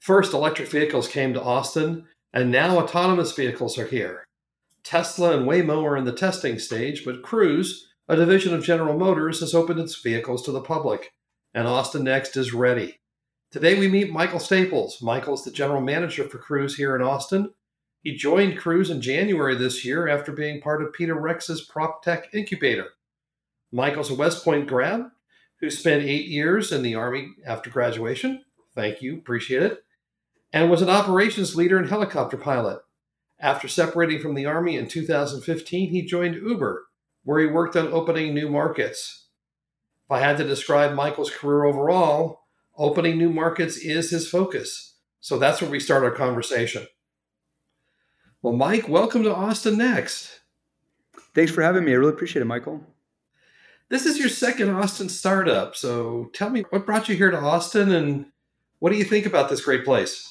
First, electric vehicles came to Austin, and now autonomous vehicles are here. Tesla and Waymo are in the testing stage, but Cruise, a division of General Motors, has opened its vehicles to the public, and Austin Next is ready. Today we meet Michael Staples. Michael's the general manager for Cruise here in Austin. He joined Cruise in January this year after being part of Peter Rex's PropTech incubator. Michael's a West Point grad who spent 8 years in the Army after graduation. Thank you, appreciate it. And was an operations leader and helicopter pilot. After separating from the Army in 2015, he joined Uber, where he worked on opening new markets. If I had to describe Michael's career overall, opening new markets is his focus. So that's where we start our conversation. Well, Mike, welcome to Austin Next. Thanks for having me. I really appreciate it, Michael. This is your second Austin startup. So tell me, what brought you here to Austin and what do you think about this great place?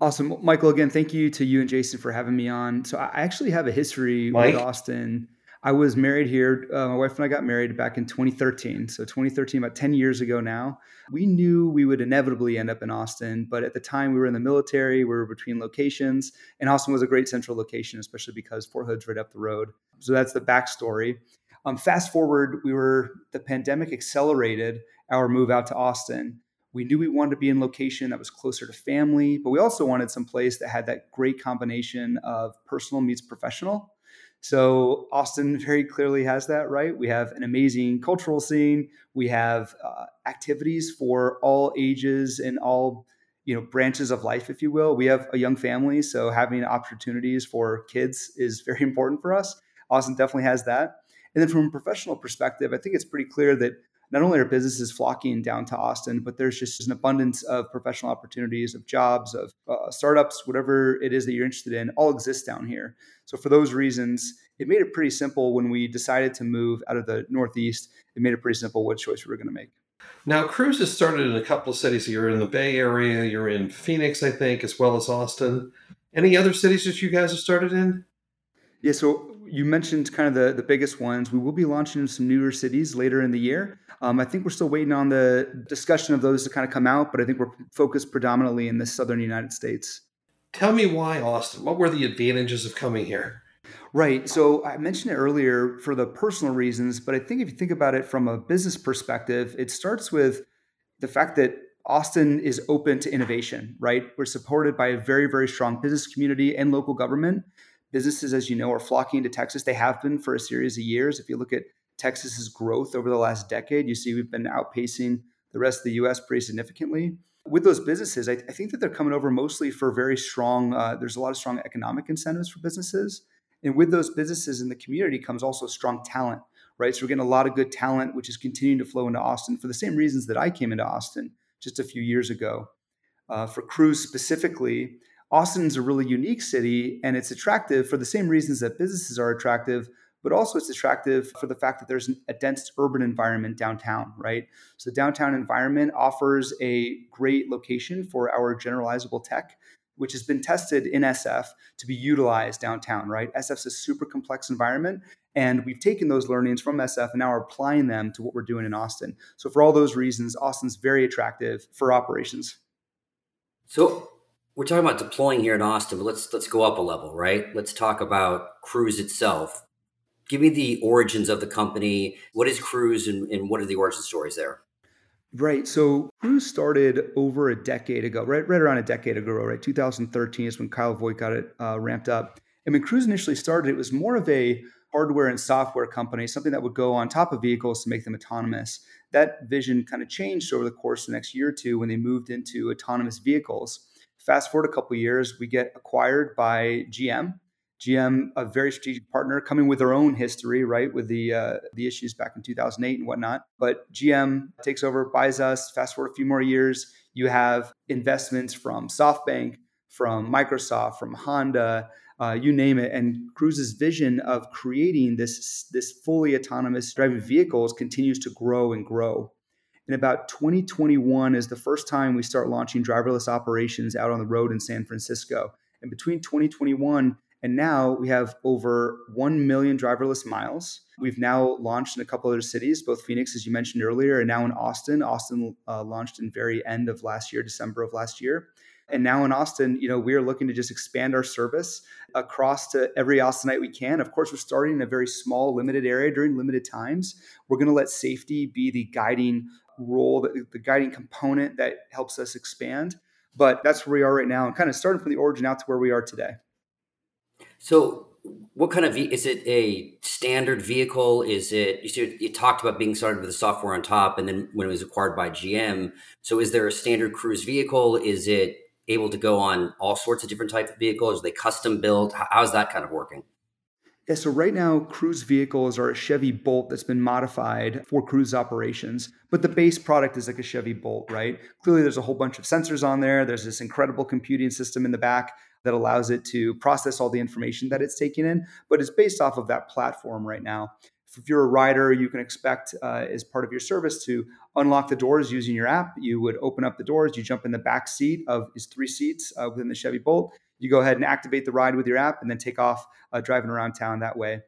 Awesome. Michael, again, thank you to you and Jason for having me on. So I actually have a history with Austin. I was married here. My wife and I got married back in 2013. So 2013, about 10 years ago now. We knew we would inevitably end up in Austin, but at the time we were in the military, we were between locations, and Austin was a great central location, especially because Fort Hood's right up the road. So that's the backstory. Fast forward, the pandemic accelerated our move out to Austin. We knew we wanted to be in location that was closer to family, but we also wanted some place that had that great combination of personal meets professional. So Austin very clearly has that, right? We have an amazing cultural scene. We have activities for all ages and all, branches of life, if you will. We have a young family, so having opportunities for kids is very important for us. Austin definitely has that. And then from a professional perspective, I think it's pretty clear that not only are businesses flocking down to Austin, but there's just an abundance of professional opportunities, of jobs, of startups, whatever it is that you're interested in, all exists down here. So for those reasons, it made it pretty simple when we decided to move out of the Northeast. It made it pretty simple what choice we were going to make. Now, Cruise has started in a couple of cities. You're in the Bay Area, you're in Phoenix, I think, as well as Austin. Any other cities that you guys have started in? Yeah, so you mentioned kind of the biggest ones. We will be launching in some newer cities later in the year. I think we're still waiting on the discussion of those to kind of come out, but I think we're focused predominantly in the southern United States. Tell me why Austin. What were the advantages of coming here? Right. So I mentioned it earlier for the personal reasons, but I think if you think about it from a business perspective, it starts with the fact that Austin is open to innovation, right? We're supported by a very, very strong business community and local government. Businesses, as you know, are flocking to Texas. They have been for a series of years. If you look at Texas's growth over the last decade, you see we've been outpacing the rest of the U.S. pretty significantly. With those businesses, I think that they're coming over mostly for very strong, there's a lot of strong economic incentives for businesses. And with those businesses in the community comes also strong talent, right? So we're getting a lot of good talent, which is continuing to flow into Austin for the same reasons that I came into Austin just a few years ago. For Cruise specifically, Austin's a really unique city, and it's attractive for the same reasons that businesses are attractive, but also it's attractive for the fact that there's a dense urban environment downtown, right? So the downtown environment offers a great location for our generalizable tech, which has been tested in SF to be utilized downtown, right? SF's a super complex environment, and we've taken those learnings from SF and now are applying them to what we're doing in Austin. So for all those reasons, Austin's very attractive for operations. So we're talking about deploying here in Austin, but let's go up a level, right? Let's talk about Cruise itself. Give me the origins of the company. What is Cruise and what are the origin stories there? Right. So Cruise started over a decade ago, right around a decade ago, right? 2013 is when Kyle Voigt got it ramped up. And when Cruise initially started, it was more of a hardware and software company, something that would go on top of vehicles to make them autonomous. That vision kind of changed over the course of the next year or two when they moved into autonomous vehicles. Fast forward a couple of years, we get acquired by GM. GM, a very strategic partner, coming with their own history, right, with the issues back in 2008 and whatnot. But GM takes over, buys us. Fast forward a few more years, you have investments from SoftBank, from Microsoft, from Honda, you name it. And Cruise's vision of creating this fully autonomous driving vehicles continues to grow and grow. And about 2021 is the first time we start launching driverless operations out on the road in San Francisco. And between 2021 and now, we have over 1 million driverless miles. We've now launched in a couple other cities, both Phoenix, as you mentioned earlier, and now in Austin. Austin launched in very end of last year, December of last year. And now in Austin, we are looking to just expand our service across to every Austinite we can. Of course, we're starting in a very small, limited area during limited times. We're going to let safety be the guiding role, the guiding component that helps us expand. But that's where we are right now, and kind of starting from the origin out to where we are today. So what kind of, is it a standard vehicle? You talked about being started with the software on top and then when it was acquired by GM. So is there a standard Cruise vehicle? Is it able to go on all sorts of different types of vehicles? Are they custom built? How's that kind of working? Yeah, so right now, Cruise vehicles are a Chevy Bolt that's been modified for Cruise operations, but the base product is like a Chevy Bolt, right? Clearly, there's a whole bunch of sensors on there. There's this incredible computing system in the back that allows it to process all the information that it's taking in, but it's based off of that platform right now. If you're a rider, you can expect as part of your service to unlock the doors using your app. You would open up the doors. You jump in the back seat of is 3 seats within the Chevy Bolt. You go ahead and activate the ride with your app and then take off driving around town that way.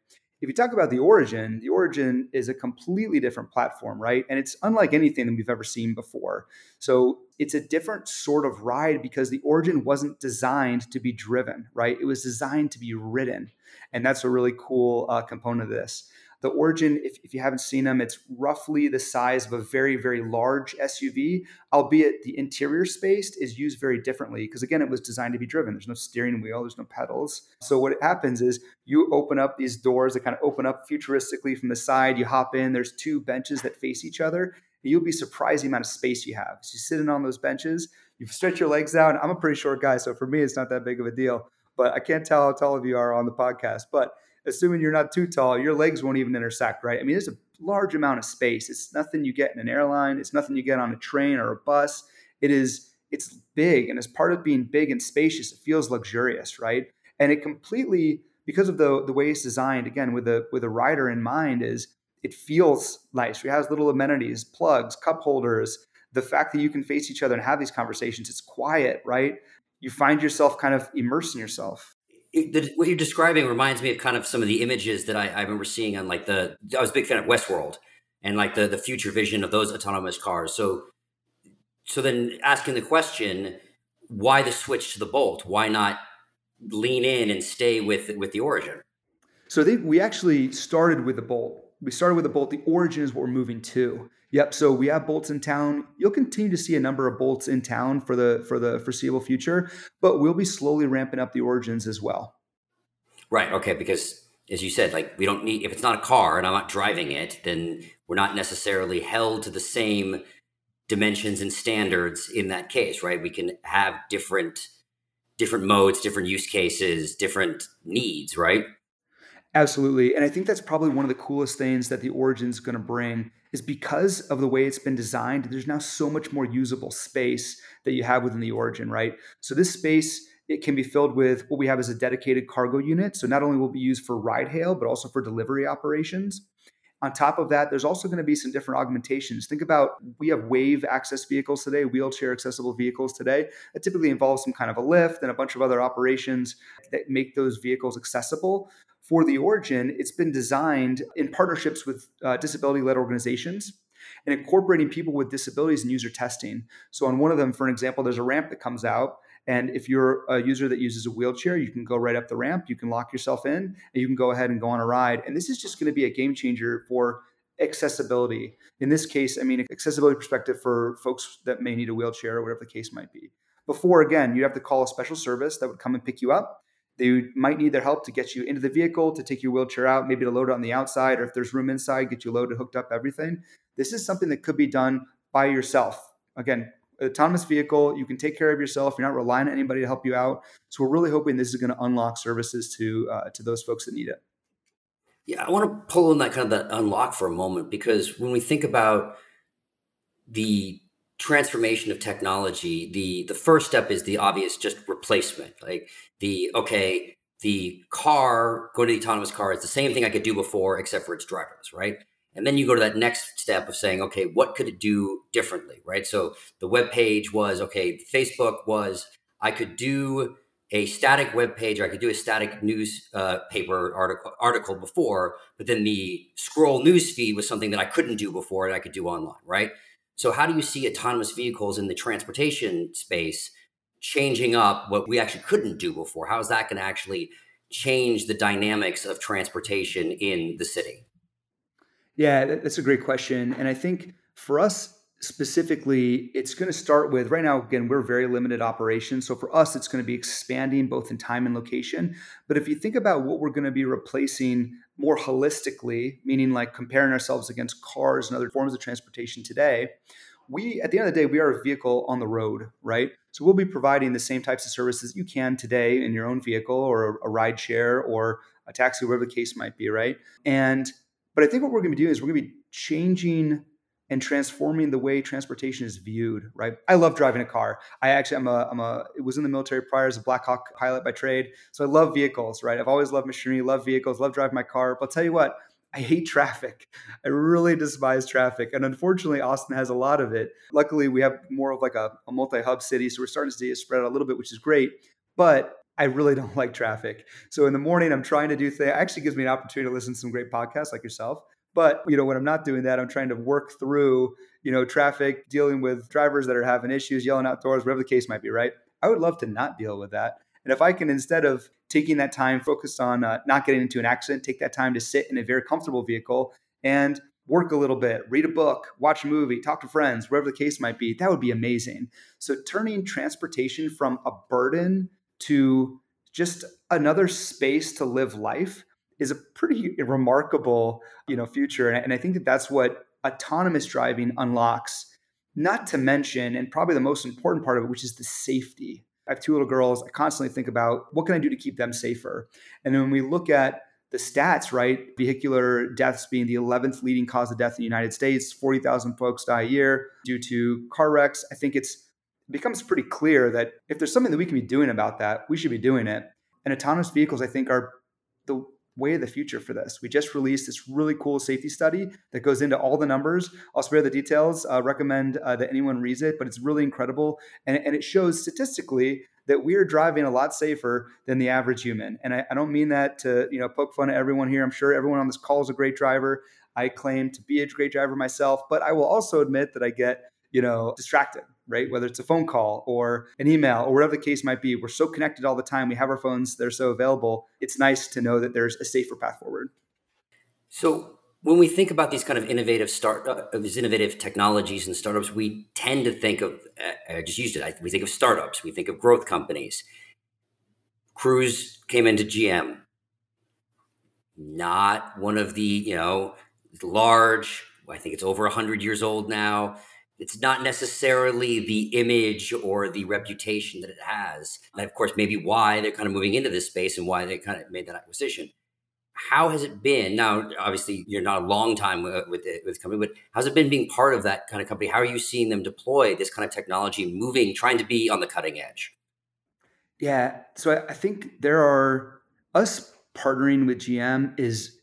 If you talk about the Origin is a completely different platform, right? And it's unlike anything that we've ever seen before. So it's a different sort of ride because the Origin wasn't designed to be driven, right? It was designed to be ridden. And that's a really cool component of this. The Origin, if you haven't seen them, it's roughly the size of a very, very large SUV, albeit the interior space is used very differently because, again, it was designed to be driven. There's no steering wheel. There's no pedals. So what happens is you open up these doors that kind of open up futuristically from the side. You hop in. There's 2 benches that face each other. And you'll be surprised the amount of space you have. So you sit in on those benches. You stretch your legs out. I'm a pretty short guy, so for me, it's not that big of a deal. But I can't tell how tall of you are on the podcast. But assuming you're not too tall, your legs won't even intersect, right? I mean, there's a large amount of space. It's nothing you get in an airline. It's nothing you get on a train or a bus. It's big. And as part of being big and spacious, it feels luxurious, right? And it completely, because of the way it's designed, again, with a rider in mind, is it feels nice. It has little amenities, plugs, cup holders, the fact that you can face each other and have these conversations. It's quiet, right? You find yourself kind of immersing yourself. What you're describing reminds me of kind of some of the images that I remember seeing on I was a big fan of Westworld and like the future vision of those autonomous cars. So then asking the question, why the switch to the Bolt? Why not lean in and stay with the Origin? So we actually started with the Bolt. We started with the Bolt. The Origin is what we're moving to. Yep. So we have Bolts in town. You'll continue to see a number of Bolts in town for the foreseeable future, but we'll be slowly ramping up the Origins as well. Right. Okay. Because as you said, like we don't need, if it's not a car and I'm not driving it, then we're not necessarily held to the same dimensions and standards in that case, right? We can have different modes, different use cases, different needs, right? Absolutely. And I think that's probably one of the coolest things that the Origin is going to bring is because of the way it's been designed, there's now so much more usable space that you have within the Origin, right? So this space, it can be filled with what we have as a dedicated cargo unit. So not only will it be used for ride hail, but also for delivery operations. On top of that, there's also going to be some different augmentations. Think about, we have wave access vehicles today, wheelchair accessible vehicles today. That typically involves some kind of a lift and a bunch of other operations that make those vehicles accessible. For the Origin, it's been designed in partnerships with disability-led organizations and incorporating people with disabilities in user testing. So on one of them, for an example, there's a ramp that comes out. And if you're a user that uses a wheelchair, you can go right up the ramp, you can lock yourself in, and you can go ahead and go on a ride. And this is just going to be a game changer for accessibility. In this case, I mean, accessibility perspective for folks that may need a wheelchair or whatever the case might be. Before, again, you'd have to call a special service that would come and pick you up. They might need their help to get you into the vehicle, to take your wheelchair out, maybe to load it on the outside, or if there's room inside, get you loaded, hooked up, everything. This is something that could be done by yourself. Again, autonomous vehicle, you can take care of yourself. You're not relying on anybody to help you out. So we're really hoping this is going to unlock services to those folks that need it. Yeah, I want to pull on that kind of that unlock for a moment, because when we think about the transformation of technology, the first step is the obvious just replacement. Like the car, go to the autonomous car, it's the same thing I could do before except for it's driverless, right? And then you go to that next step of saying, okay, what could it do differently, right? So the web page was, okay, Facebook was, I could do a static web page, or I could do a static news paper article before, but then the scroll news feed was something that I couldn't do before and I could do online, right? So how do you see autonomous vehicles in the transportation space changing up what we actually couldn't do before? How is that going to actually change the dynamics of transportation in the city? Yeah, that's a great question. And I think for us specifically, it's going to start with, right now, again, we're very limited operations. So for us, it's going to be expanding both in time and location. But if you think about what we're going to be replacing more holistically, meaning like comparing ourselves against cars and other forms of transportation today, we, at the end of the day, we are a vehicle on the road, right? So we'll be providing the same types of services you can today in your own vehicle or a ride share or a taxi, whatever the case might be, right? But I think what we're going to be doing is we're going to be changing and transforming the way transportation is viewed, right? I love driving a car. It was in the military prior as a Black Hawk pilot by trade. So I love vehicles, right? I've always loved machinery, love vehicles, love driving my car. But I'll tell you what, I hate traffic. I really despise traffic. And unfortunately, Austin has a lot of it. Luckily, we have more of like a multi-hub city. So we're starting to see it spread out a little bit, which is great. But I really don't like traffic. So in the morning, I'm trying to do things. It actually gives me an opportunity to listen to some great podcasts like yourself. But, when I'm not doing that, I'm trying to work through, traffic, dealing with drivers that are having issues, yelling outdoors, whatever the case might be, right? I would love to not deal with that. And if I can, instead of taking that time focused on not getting into an accident, take that time to sit in a very comfortable vehicle and work a little bit, read a book, watch a movie, talk to friends, wherever the case might be, that would be amazing. So turning transportation from a burden to just another space to live life is a pretty remarkable, future. And I think that that's what autonomous driving unlocks, not to mention, and probably the most important part of it, which is the safety. I have two little girls. I constantly think about what can I do to keep them safer? And then when we look at the stats, right? Vehicular deaths being the 11th leading cause of death in the United States, 40,000 folks die a year due to car wrecks. I think it becomes pretty clear that if there's something that we can be doing about that, we should be doing it. And autonomous vehicles, I think, are the way of the future for this. We just released this really cool safety study that goes into all the numbers. I'll spare the details, recommend that anyone reads it, but it's really incredible. And it shows statistically that we are driving a lot safer than the average human. And I don't mean that to poke fun at everyone here. I'm sure everyone on this call is a great driver. I claim to be a great driver myself, but I will also admit that I get distracted, right? Whether it's a phone call or an email or whatever the case might be, we're so connected all the time. We have our phones, they're so available. It's nice to know that there's a safer path forward. So when we think about these kind of these innovative technologies and startups, we tend to think of, I just used it, we think of startups, we think of growth companies. Cruise came into GM, not one of the, large, I think it's over 100 years old now. It's not necessarily the image or the reputation that it has. And of course, maybe why they're kind of moving into this space and why they kind of made that acquisition. How has it been? Now, obviously, you're not a long time with the company, but how's it been being part of that kind of company? How are you seeing them deploy this kind of technology, moving, trying to be on the cutting edge? Yeah. So I think us partnering with GM is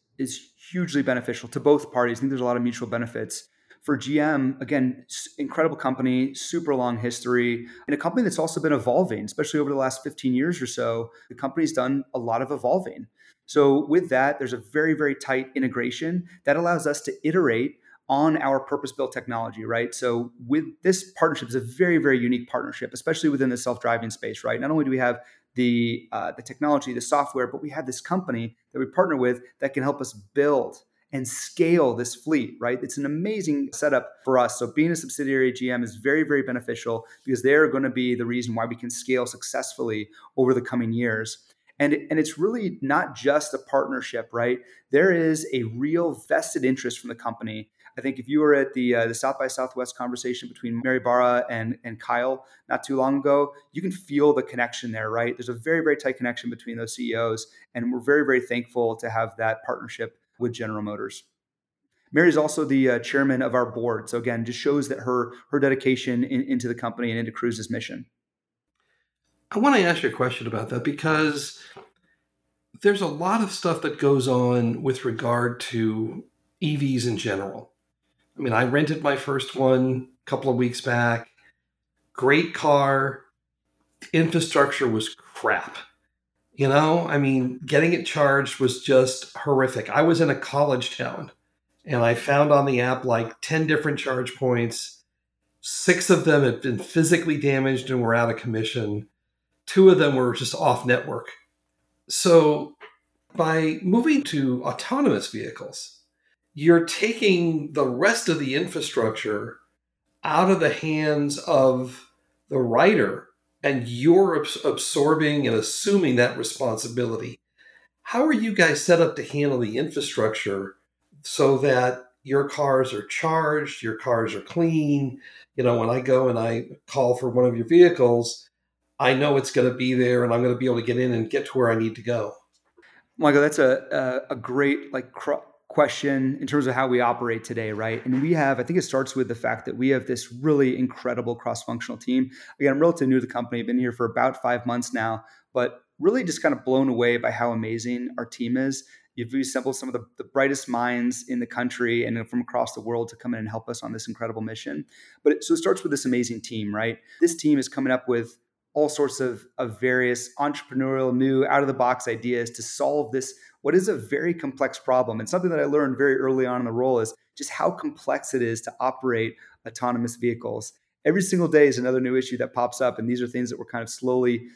hugely beneficial to both parties. I think there's a lot of mutual benefits. For GM, again, incredible company, super long history, and a company that's also been evolving, especially over the last 15 years or so. The company's done a lot of evolving. So with that, there's a very, very tight integration that allows us to iterate on our purpose-built technology, right? So with this partnership, is a very, very unique partnership, especially within the self-driving space, right? Not only do we have the technology, the software, but we have this company that we partner with that can help us build and scale this fleet, right? It's an amazing setup for us. So being a subsidiary of GM is very, very beneficial because they're going to be the reason why we can scale successfully over the coming years. And it's really not just a partnership, right? There is a real vested interest from the company. I think if you were at the South by Southwest conversation between Mary Barra and Kyle not too long ago, you can feel the connection there, right? There's a very, very tight connection between those CEOs. And we're very, very thankful to have that partnership with General Motors. Mary's also the chairman of our board. So again, just shows that her dedication into the company and into Cruise's mission. I want to ask you a question about that, because there's a lot of stuff that goes on with regard to EVs in general. I mean, I rented my first one a couple of weeks back. Great car. Infrastructure was crap. You know, I mean, getting it charged was just horrific. I was in a college town and I found on the app like 10 different charge points. 6 of them had been physically damaged and were out of commission. 2 of them were just off network. So by moving to autonomous vehicles, you're taking the rest of the infrastructure out of the hands of the rider, and you're absorbing and assuming that responsibility. How are you guys set up to handle the infrastructure so that your cars are charged, your cars are clean? You know, when I go and I call for one of your vehicles, I know it's going to be there and I'm going to be able to get in and get to where I need to go. Michael, that's a great question in terms of how we operate today, right? And we have, I think it starts with the fact that we have this really incredible cross-functional team. Again, I'm relatively new to the company. I've been here for about 5 months now, but really just kind of blown away by how amazing our team is. You've assembled some of the brightest minds in the country and from across the world to come in and help us on this incredible mission. But it starts with this amazing team, right? This team is coming up with all sorts of various entrepreneurial, new, out-of-the-box ideas to solve this, what is a very complex problem. And something that I learned very early on in the role is just how complex it is to operate autonomous vehicles. Every single day is another new issue that pops up, and these are things that we're kind of slowly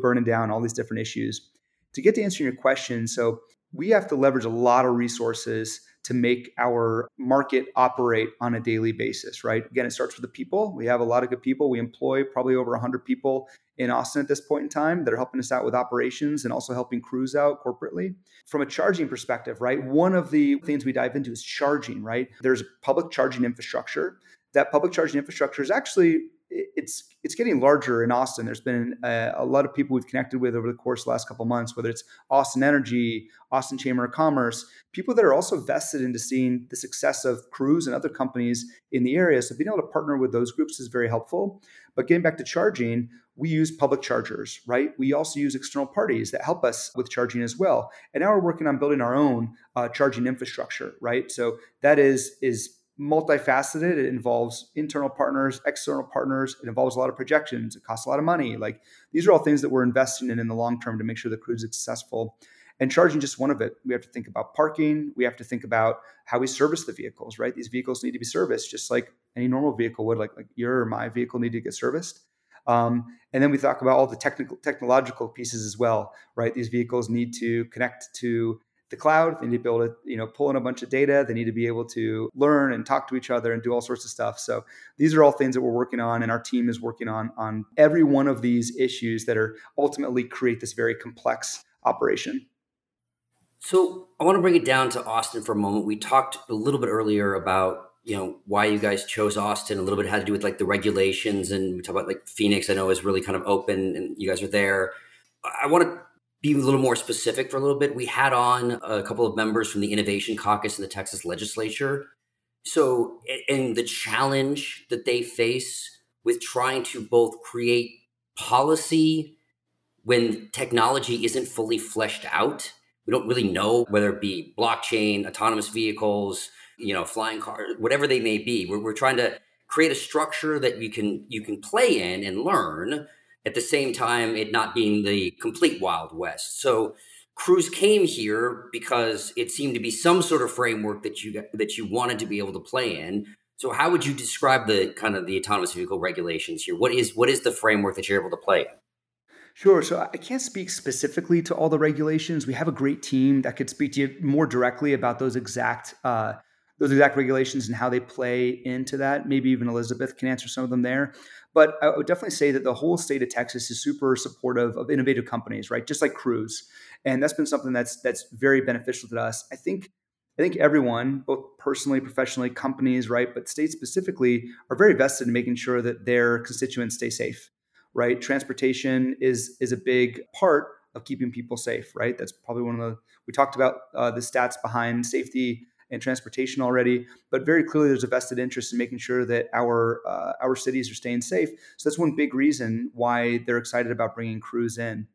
burning down, all these different issues. To get to answering your question, so we have to leverage a lot of resources to make our market operate on a daily basis, right? Again, it starts with the people. We have a lot of good people. We employ probably over 100 people in Austin at this point in time that are helping us out with operations and also helping Cruise out corporately. From a charging perspective, right? One of the things we dive into is charging, right? There's public charging infrastructure. That public charging infrastructure is actually, it's getting larger in Austin. There's been a lot of people we've connected with over the course of the last couple of months, whether it's Austin Energy, Austin Chamber of Commerce, people that are also vested into seeing the success of Cruise and other companies in the area. So being able to partner with those groups is very helpful. But getting back to charging, we use public chargers, right? We also use external parties that help us with charging as well. And now we're working on building our own charging infrastructure, right? So that is multifaceted. It involves internal partners, external partners. It involves a lot of projections. It costs a lot of money. Like, these are all things that we're investing in the long term to make sure the Cruise is successful. And charging just one of it. We have to think about parking. We have to think about how we service the vehicles, right? These vehicles need to be serviced just like any normal vehicle would, like your or my vehicle need to get serviced. And then we talk about all the technological pieces as well, right? These vehicles need to connect to the cloud. They need to be able to, pull in a bunch of data. They need to be able to learn and talk to each other and do all sorts of stuff. So these are all things that we're working on, and our team is working on every one of these issues that are ultimately create this very complex operation. So I want to bring it down to Austin for a moment. We talked a little bit earlier about why you guys chose Austin. A little bit had to do with the regulations, and we talk about Phoenix. I know is really kind of open, and you guys are there. I want to be a little more specific for a little bit. We had on a couple of members from the Innovation Caucus in the Texas legislature. So, and the challenge that they face with trying to both create policy when technology isn't fully fleshed out. We don't really know whether it be blockchain, autonomous vehicles, flying cars, whatever they may be. We're trying to create a structure that you can play in and learn, at the same time, it not being the complete Wild West. So Cruise came here because it seemed to be some sort of framework that you wanted to be able to play in. So how would you describe the kind of the autonomous vehicle regulations here? What is the framework that you're able to play in? Sure. So I can't speak specifically to all the regulations. We have a great team that could speak to you more directly about those exact regulations and how they play into that. Maybe even Elizabeth can answer some of them there. But I would definitely say that the whole state of Texas is super supportive of innovative companies, right? Just like Cruise. And that's been something that's very beneficial to us. I think everyone, both personally, professionally, companies, right, but states specifically, are very vested in making sure that their constituents stay safe, right? Transportation is a big part of keeping people safe, right? That's probably we talked about the stats behind safety and transportation already. But very clearly, there's a vested interest in making sure that our cities are staying safe. So that's one big reason why they're excited about bringing Cruise in.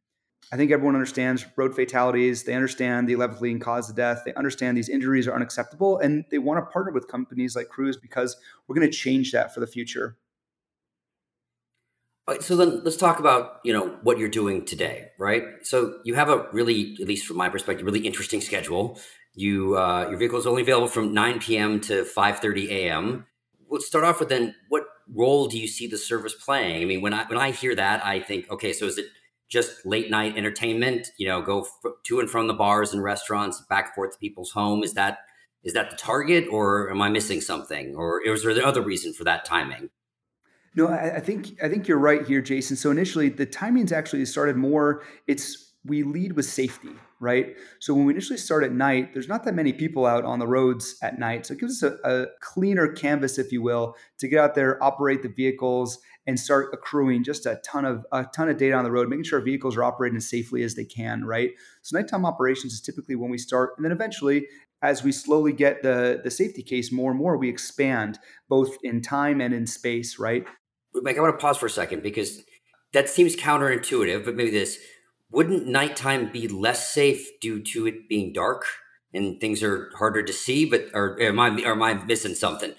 I think everyone understands road fatalities. They understand the 11th leading cause of death. They understand these injuries are unacceptable, and they want to partner with companies like Cruise because we're going to change that for the future. All right, so then let's talk about, what you're doing today, right? So you have a really, at least from my perspective, really interesting schedule. You your vehicle is only available from 9 p.m. to 5:30 a.m. Let's start off with then, what role do you see the service playing? I mean, when I hear that, I think, okay, so is it just late night entertainment? Go to and from the bars and restaurants, back and forth to people's home. Is that the target, or am I missing something, or is there another reason for that timing? No, I think you're right here, Jason. So initially, the timing's actually started more, we lead with safety, right? So when we initially start at night, there's not that many people out on the roads at night. So it gives us a cleaner canvas, if you will, to get out there, operate the vehicles, and start accruing just a ton of data on the road, making sure our vehicles are operating as safely as they can, right? So nighttime operations is typically when we start, and then eventually, as we slowly get the safety case more and more, we expand both in time and in space, right? Mike, I want to pause for a second because that seems counterintuitive, but maybe wouldn't nighttime be less safe due to it being dark and things are harder to see, or am I missing something?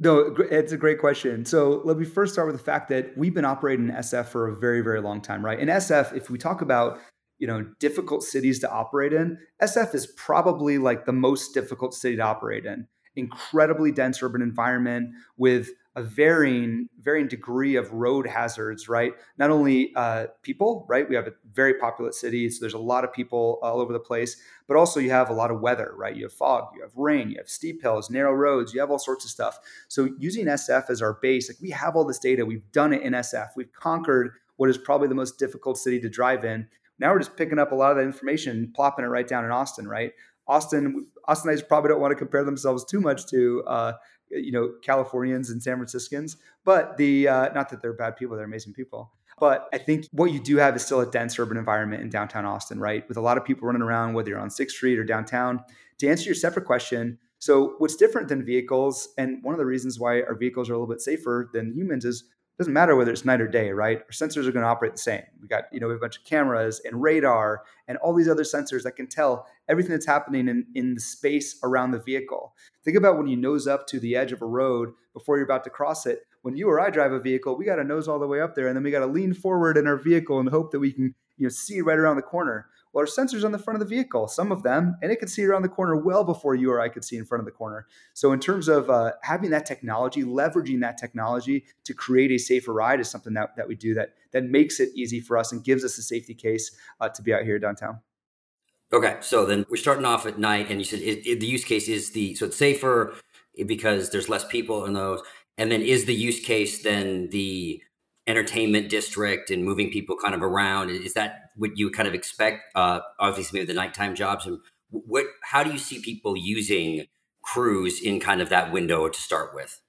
No, it's a great question. So let me first start with the fact that we've been operating in SF for a very, very long time, right? In SF, if we talk about difficult cities to operate in, SF is probably like the most difficult city to operate in. Incredibly dense urban environment with a varying degree of road hazards, right? Not only people, right? We have a very populous city, so there's a lot of people all over the place, but also you have a lot of weather, right? You have fog, you have rain, you have steep hills, narrow roads, you have all sorts of stuff. So using SF as our base, we have all this data, we've done it in SF, we've conquered what is probably the most difficult city to drive in. Now we're just picking up a lot of that information and plopping it right down in Austin, right? Austinites probably don't want to compare themselves too much to, Californians and San Franciscans, but not that they're bad people, they're amazing people. But I think what you do have is still a dense urban environment in downtown Austin, right? With a lot of people running around, whether you're on 6th Street or downtown. To answer your separate question, so what's different than vehicles, and one of the reasons why our vehicles are a little bit safer than humans is it doesn't matter whether it's night or day, right? Our sensors are going to operate the same. We have a bunch of cameras and radar and all these other sensors that can tell everything that's happening in the space around the vehicle. Think about when you nose up to the edge of a road before you're about to cross it. When you or I drive a vehicle, we got to nose all the way up there, and then we got to lean forward in our vehicle and hope that we can see right around the corner. Well, our sensors on the front of the vehicle, some of them, and it could see around the corner well before you or I could see in front of the corner. So in terms of having that technology, leveraging that technology to create a safer ride is something that we do that makes it easy for us and gives us a safety case to be out here downtown. Okay, so then we're starting off at night, and you said the use case is so it's safer because there's less people in those. And then is the use case then the entertainment district and moving people kind of around? Is that what you kind of expect? Obviously, maybe the nighttime jobs. And how do you see people using Cruise in kind of that window to start with?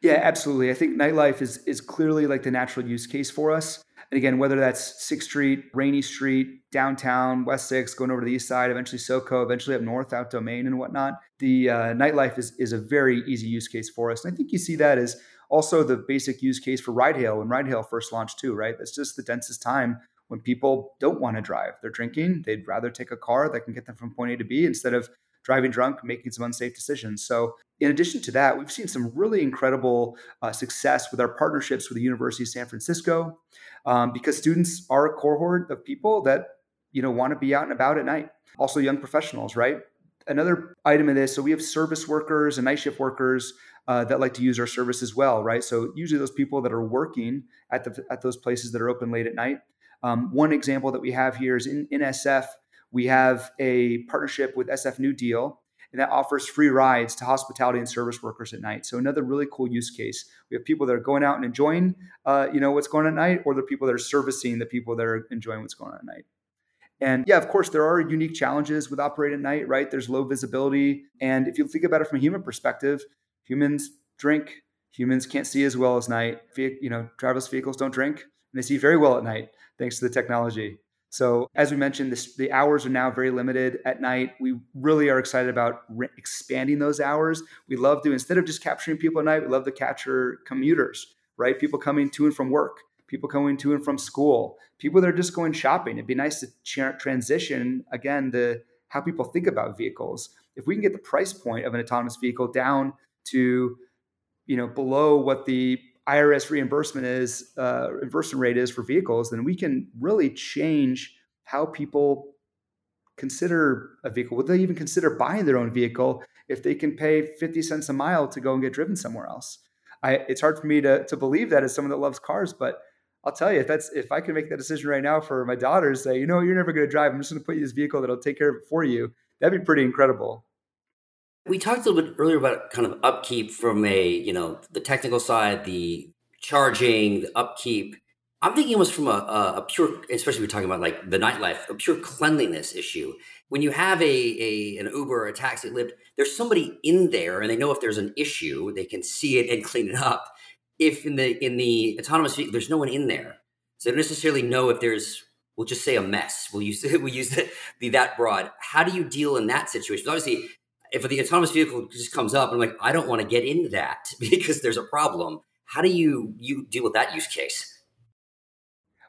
Yeah, absolutely. I think nightlife is clearly like the natural use case for us. And again, whether that's 6th Street, Rainy Street, downtown, West 6th, going over to the east side, eventually SoCo, eventually up north, out Domain and whatnot, the nightlife is a very easy use case for us. And I think you see that as also the basic use case for ride-hail when ride-hail first launched too, right? That's just the densest time when people don't want to drive. They're drinking. They'd rather take a car that can get them from point A to B instead of driving drunk, making some unsafe decisions. So in addition to that, we've seen some really incredible success with our partnerships with the University of San Francisco because students are a cohort of people that want to be out and about at night. Also young professionals, right? Another item of this, so we have service workers and night shift workers that like to use our service as well, right? So usually those people that are working at those places that are open late at night. One example that we have here is in SF, we have a partnership with SF New Deal, and that offers free rides to hospitality and service workers at night. So another really cool use case. We have people that are going out and enjoying, what's going on at night, or the people that are servicing the people that are enjoying what's going on at night. And yeah, of course, there are unique challenges with operating at night, right? There's low visibility. And if you think about it from a human perspective, humans drink, humans can't see as well as night. Driverless vehicles don't drink, and they see very well at night, thanks to the technology. So as we mentioned, the hours are now very limited at night. We really are excited about expanding those hours. We love to, instead of just capturing people at night, we love to capture commuters, right? People coming to and from work, people coming to and from school, people that are just going shopping. It'd be nice to transition, again, the how people think about vehicles. If we can get the price point of an autonomous vehicle down to, you know, below what the IRS reimbursement rate is for vehicles, then we can really change how people consider a vehicle. Would they even consider buying their own vehicle if they can pay 50 cents a mile to go and get driven somewhere else? It's hard for me to believe that as someone that loves cars, but I'll tell you, if I can make that decision right now for my daughter, say, you know, you're never going to drive. I'm just going to put you in this vehicle that'll take care of it for you. That'd be pretty incredible. We talked a little bit earlier about kind of upkeep from a, you know, the technical side, the charging, the upkeep. I'm thinking almost from a pure, especially we're talking about like the nightlife, a pure cleanliness issue. When you have an Uber, a taxi, Lyft, there's somebody in there and they know if there's an issue, they can see it and clean it up. If in the autonomous vehicle, there's no one in there. So they don't necessarily know if there's, we'll just say a mess. We'll use that broad. How do you deal in that situation? Obviously, if the autonomous vehicle just comes up, I'm like, I don't want to get into that because there's a problem. How do you deal with that use case?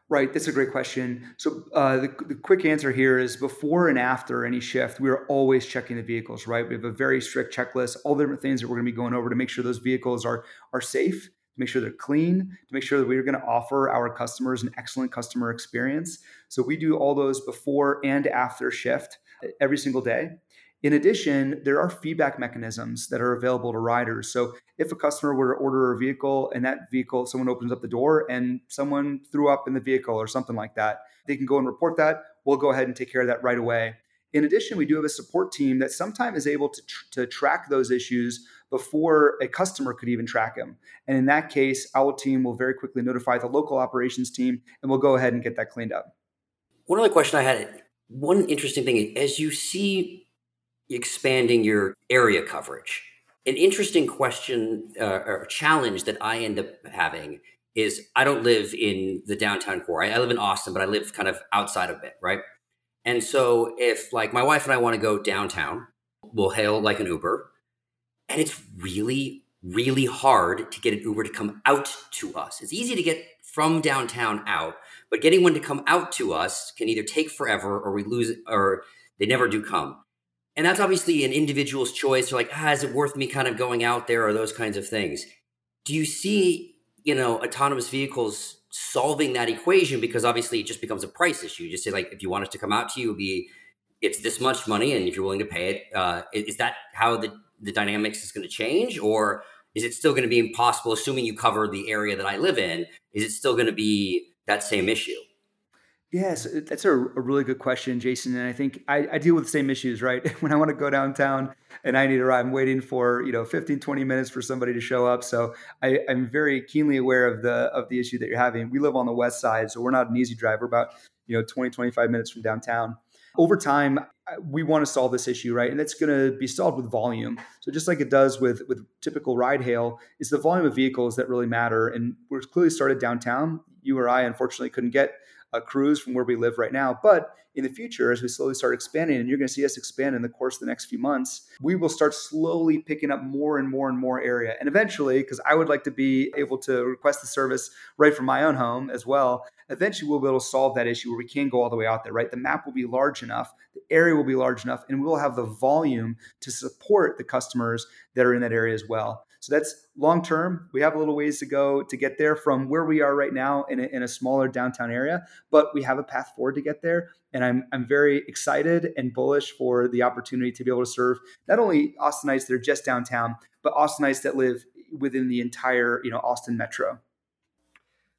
Right. That's a great question. So the quick answer here is before and after any shift, we are always checking the vehicles, right? We have a very strict checklist, all the different things that we're going to be going over to make sure those vehicles are safe, to make sure they're clean, to make sure that we're going to offer our customers an excellent customer experience. So we do all those before and after shift every single day. In addition, there are feedback mechanisms that are available to riders. So if a customer were to order a vehicle and that vehicle, someone opens up the door and someone threw up in the vehicle or something like that, they can go and report that. We'll go ahead and take care of that right away. In addition, we do have a support team that sometimes is able to track those issues before a customer could even track them. And in that case, our team will very quickly notify the local operations team and we'll go ahead and get that cleaned up. One other question I had, one interesting thing, as you see expanding your area coverage. An interesting question or challenge that I end up having is I don't live in the downtown core. I live in Austin, but I live kind of outside of it, right? And so if like my wife and I want to go downtown, we'll hail like an Uber. And it's really, really hard to get an Uber to come out to us. It's easy to get from downtown out, but getting one to come out to us can either take forever or we lose, or they never do come. And that's obviously an individual's choice. You're like, is it worth me kind of going out there or those kinds of things? Do you see, you know, autonomous vehicles solving that equation? Because obviously it just becomes a price issue. You just say like, if you want us to come out to you, it's this much money. And if you're willing to pay it, is that how the dynamics is going to change? Or is it still going to be impossible, assuming you cover the area that I live in, is it still going to be that same issue? Yes, that's a really good question, Jason. And I think I deal with the same issues, right? When I want to go downtown and I need a ride, I'm waiting for, you know, 15, 20 minutes for somebody to show up. So I'm very keenly aware of the issue that you're having. We live on the west side, so we're not an easy drive. We're about, you know, 20, 25 minutes from downtown. Over time, we want to solve this issue, right? And it's going to be solved with volume. So just like it does with typical ride hail, it's the volume of vehicles that really matter. And we're clearly started downtown. You or I, unfortunately, couldn't get a cruise from where we live right now. But in the future, as we slowly start expanding, and you're going to see us expand in the course of the next few months, we will start slowly picking up more and more and more area. And eventually, because I would like to be able to request the service right from my own home as well, eventually we'll be able to solve that issue where we can go all the way out there, right? The map will be large enough, the area will be large enough, and we'll have the volume to support the customers that are in that area as well. So that's long term. We have a little ways to go to get there from where we are right now in a smaller downtown area, but we have a path forward to get there. And I'm very excited and bullish for the opportunity to be able to serve not only Austinites that are just downtown, but Austinites that live within the entire, you know, Austin metro.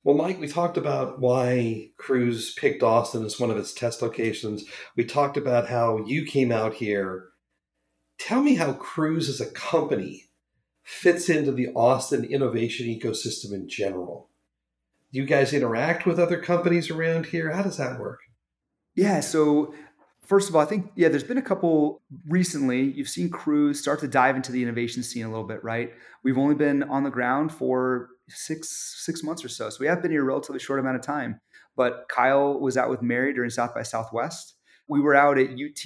Well, Mike, we talked about why Cruise picked Austin as one of its test locations. We talked about how you came out here. Tell me how Cruise as a company fits into the Austin innovation ecosystem in general. Do you guys interact with other companies around here? How does that work? Yeah, so first of all, I think, there's been a couple recently. You've seen Cruise start to dive into the innovation scene a little bit, right? We've only been on the ground for six months or so. So we have been here a relatively short amount of time. But Kyle was out with Mary during South by Southwest. We were out at UT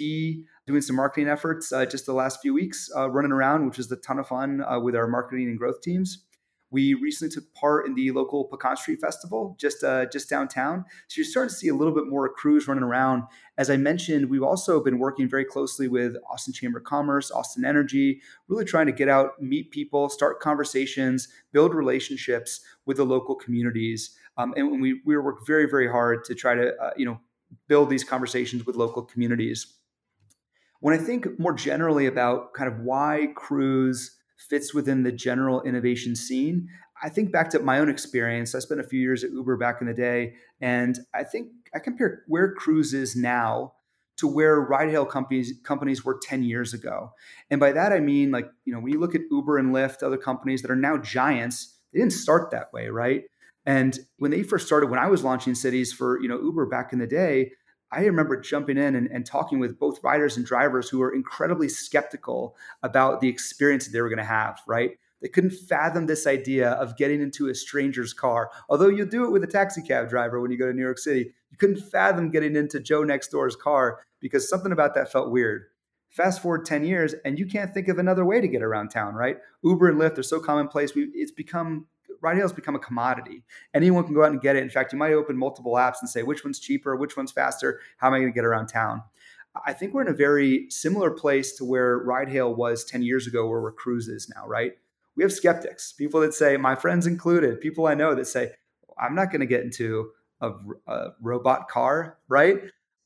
doing some marketing efforts just the last few weeks, running around, which is a ton of fun with our marketing and growth teams. We recently took part in the local Pecan Street Festival just downtown. So you're starting to see a little bit more crews running around. As I mentioned, we've also been working very closely with Austin Chamber of Commerce, Austin Energy, really trying to get out, meet people, start conversations, build relationships with the local communities. And we work very, very hard to try to build these conversations with local communities. When I think more generally about kind of why Cruise fits within the general innovation scene, I think back to my own experience. I spent a few years at Uber back in the day, and I think I compare where Cruise is now to where ride-hail companies were 10 years ago. And by that, I mean, like, when you look at Uber and Lyft, other companies that are now giants, they didn't start that way, right? And when they first started, when I was launching cities for, Uber back in the day, I remember jumping in and talking with both riders and drivers who were incredibly skeptical about the experience that they were going to have, right? They couldn't fathom this idea of getting into a stranger's car. Although you'll do it with a taxi cab driver when you go to New York City, you couldn't fathom getting into Joe next door's car because something about that felt weird. Fast forward 10 years and you can't think of another way to get around town, right? Uber and Lyft are so commonplace. Ride-hail has become a commodity. Anyone can go out and get it. In fact, you might open multiple apps and say, which one's cheaper? Which one's faster? How am I going to get around town? I think we're in a very similar place to where ride-hail was 10 years ago, where Cruise is now, right? We have skeptics, people that say, my friends included, people I know that say, I'm not going to get into a robot car, right?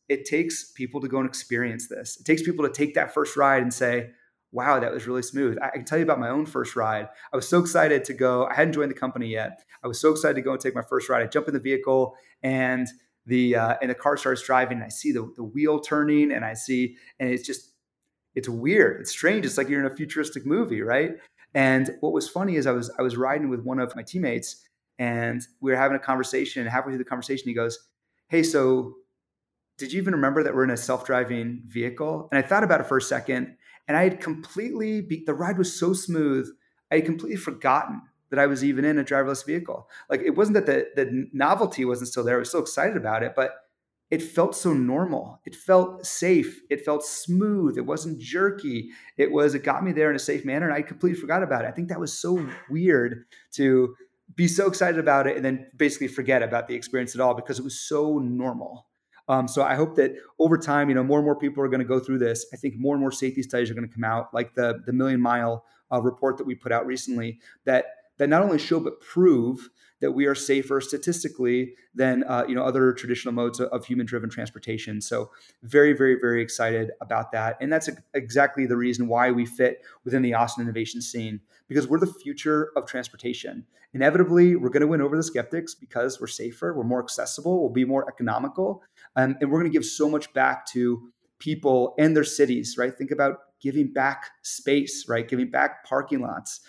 It takes people to go and experience this. It takes people to take that first ride and say, wow, that was really smooth. I can tell you about my own first ride. I was so excited to go. I hadn't joined the company yet. I was so excited to go and take my first ride. I jump in the vehicle and the car starts driving, and I see the wheel turning, and it's weird. It's strange. It's like you're in a futuristic movie, right? And what was funny is I was riding with one of my teammates, and we were having a conversation, and halfway through the conversation, he goes, hey, so did you even remember that we're in a self-driving vehicle? And I thought about it for a second. And I had the ride was so smooth, I had completely forgotten that I was even in a driverless vehicle. Like, it wasn't that the novelty wasn't still there. I was still excited about it, but it felt so normal. It felt safe. It felt smooth. It wasn't jerky. It got me there in a safe manner, and I completely forgot about it. I think that was so weird to be so excited about it and then basically forget about the experience at all because it was so normal. So I hope that over time, more and more people are going to go through this. I think more and more safety studies are going to come out, like the Million Mile report that we put out recently, that not only show but prove that we are safer statistically than other traditional modes of human-driven transportation. So very, very, very excited about that. And that's exactly the reason why we fit within the Austin innovation scene, because we're the future of transportation. Inevitably, we're going to win over the skeptics because we're safer, we're more accessible, we'll be more economical, and we're going to give so much back to people and their cities, right? Think about giving back space, right? Giving back parking lots,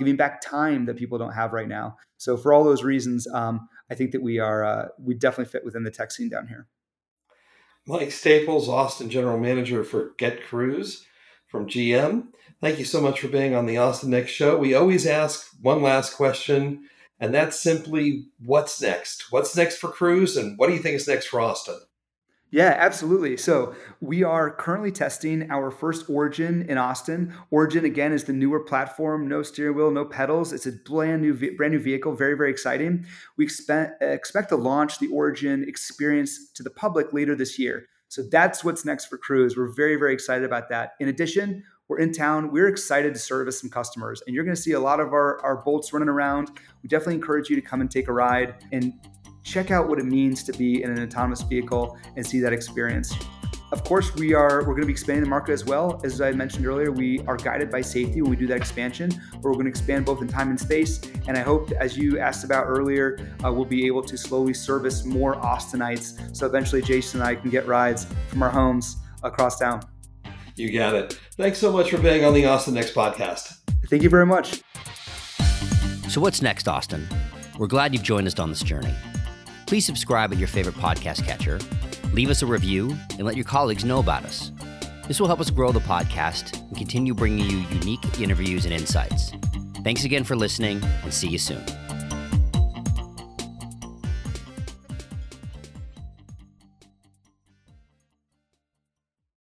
giving back time that people don't have right now. So for all those reasons, I think that we definitely fit within the tech scene down here. Mike Staples, Austin General Manager for Get Cruise from GM. Thank you so much for being on the Austin Next show. We always ask one last question, and that's simply, what's next? What's next for Cruise, and what do you think is next for Austin? Yeah, absolutely. So we are currently testing our first Origin in Austin. Origin, again, is the newer platform, no steering wheel, no pedals. It's a brand new vehicle, very, very exciting. We expect to launch the Origin experience to the public later this year. So that's what's next for Cruise. We're very, very excited about that. In addition, we're in town. We're excited to service some customers, and you're going to see a lot of our Bolts running around. We definitely encourage you to come and take a ride and check out what it means to be in an autonomous vehicle and see that experience. Of course, we're going to be expanding the market as well. As I mentioned earlier, we are guided by safety when we do that expansion, but we're going to expand both in time and space. And I hope, as you asked about earlier, we'll be able to slowly service more Austinites. So eventually Jason and I can get rides from our homes across town. You got it. Thanks so much for being on the Austin Next podcast. Thank you very much. So what's next, Austin? We're glad you've joined us on this journey. Please subscribe at your favorite podcast catcher, leave us a review, and let your colleagues know about us. This will help us grow the podcast and continue bringing you unique interviews and insights. Thanks again for listening, and see you soon.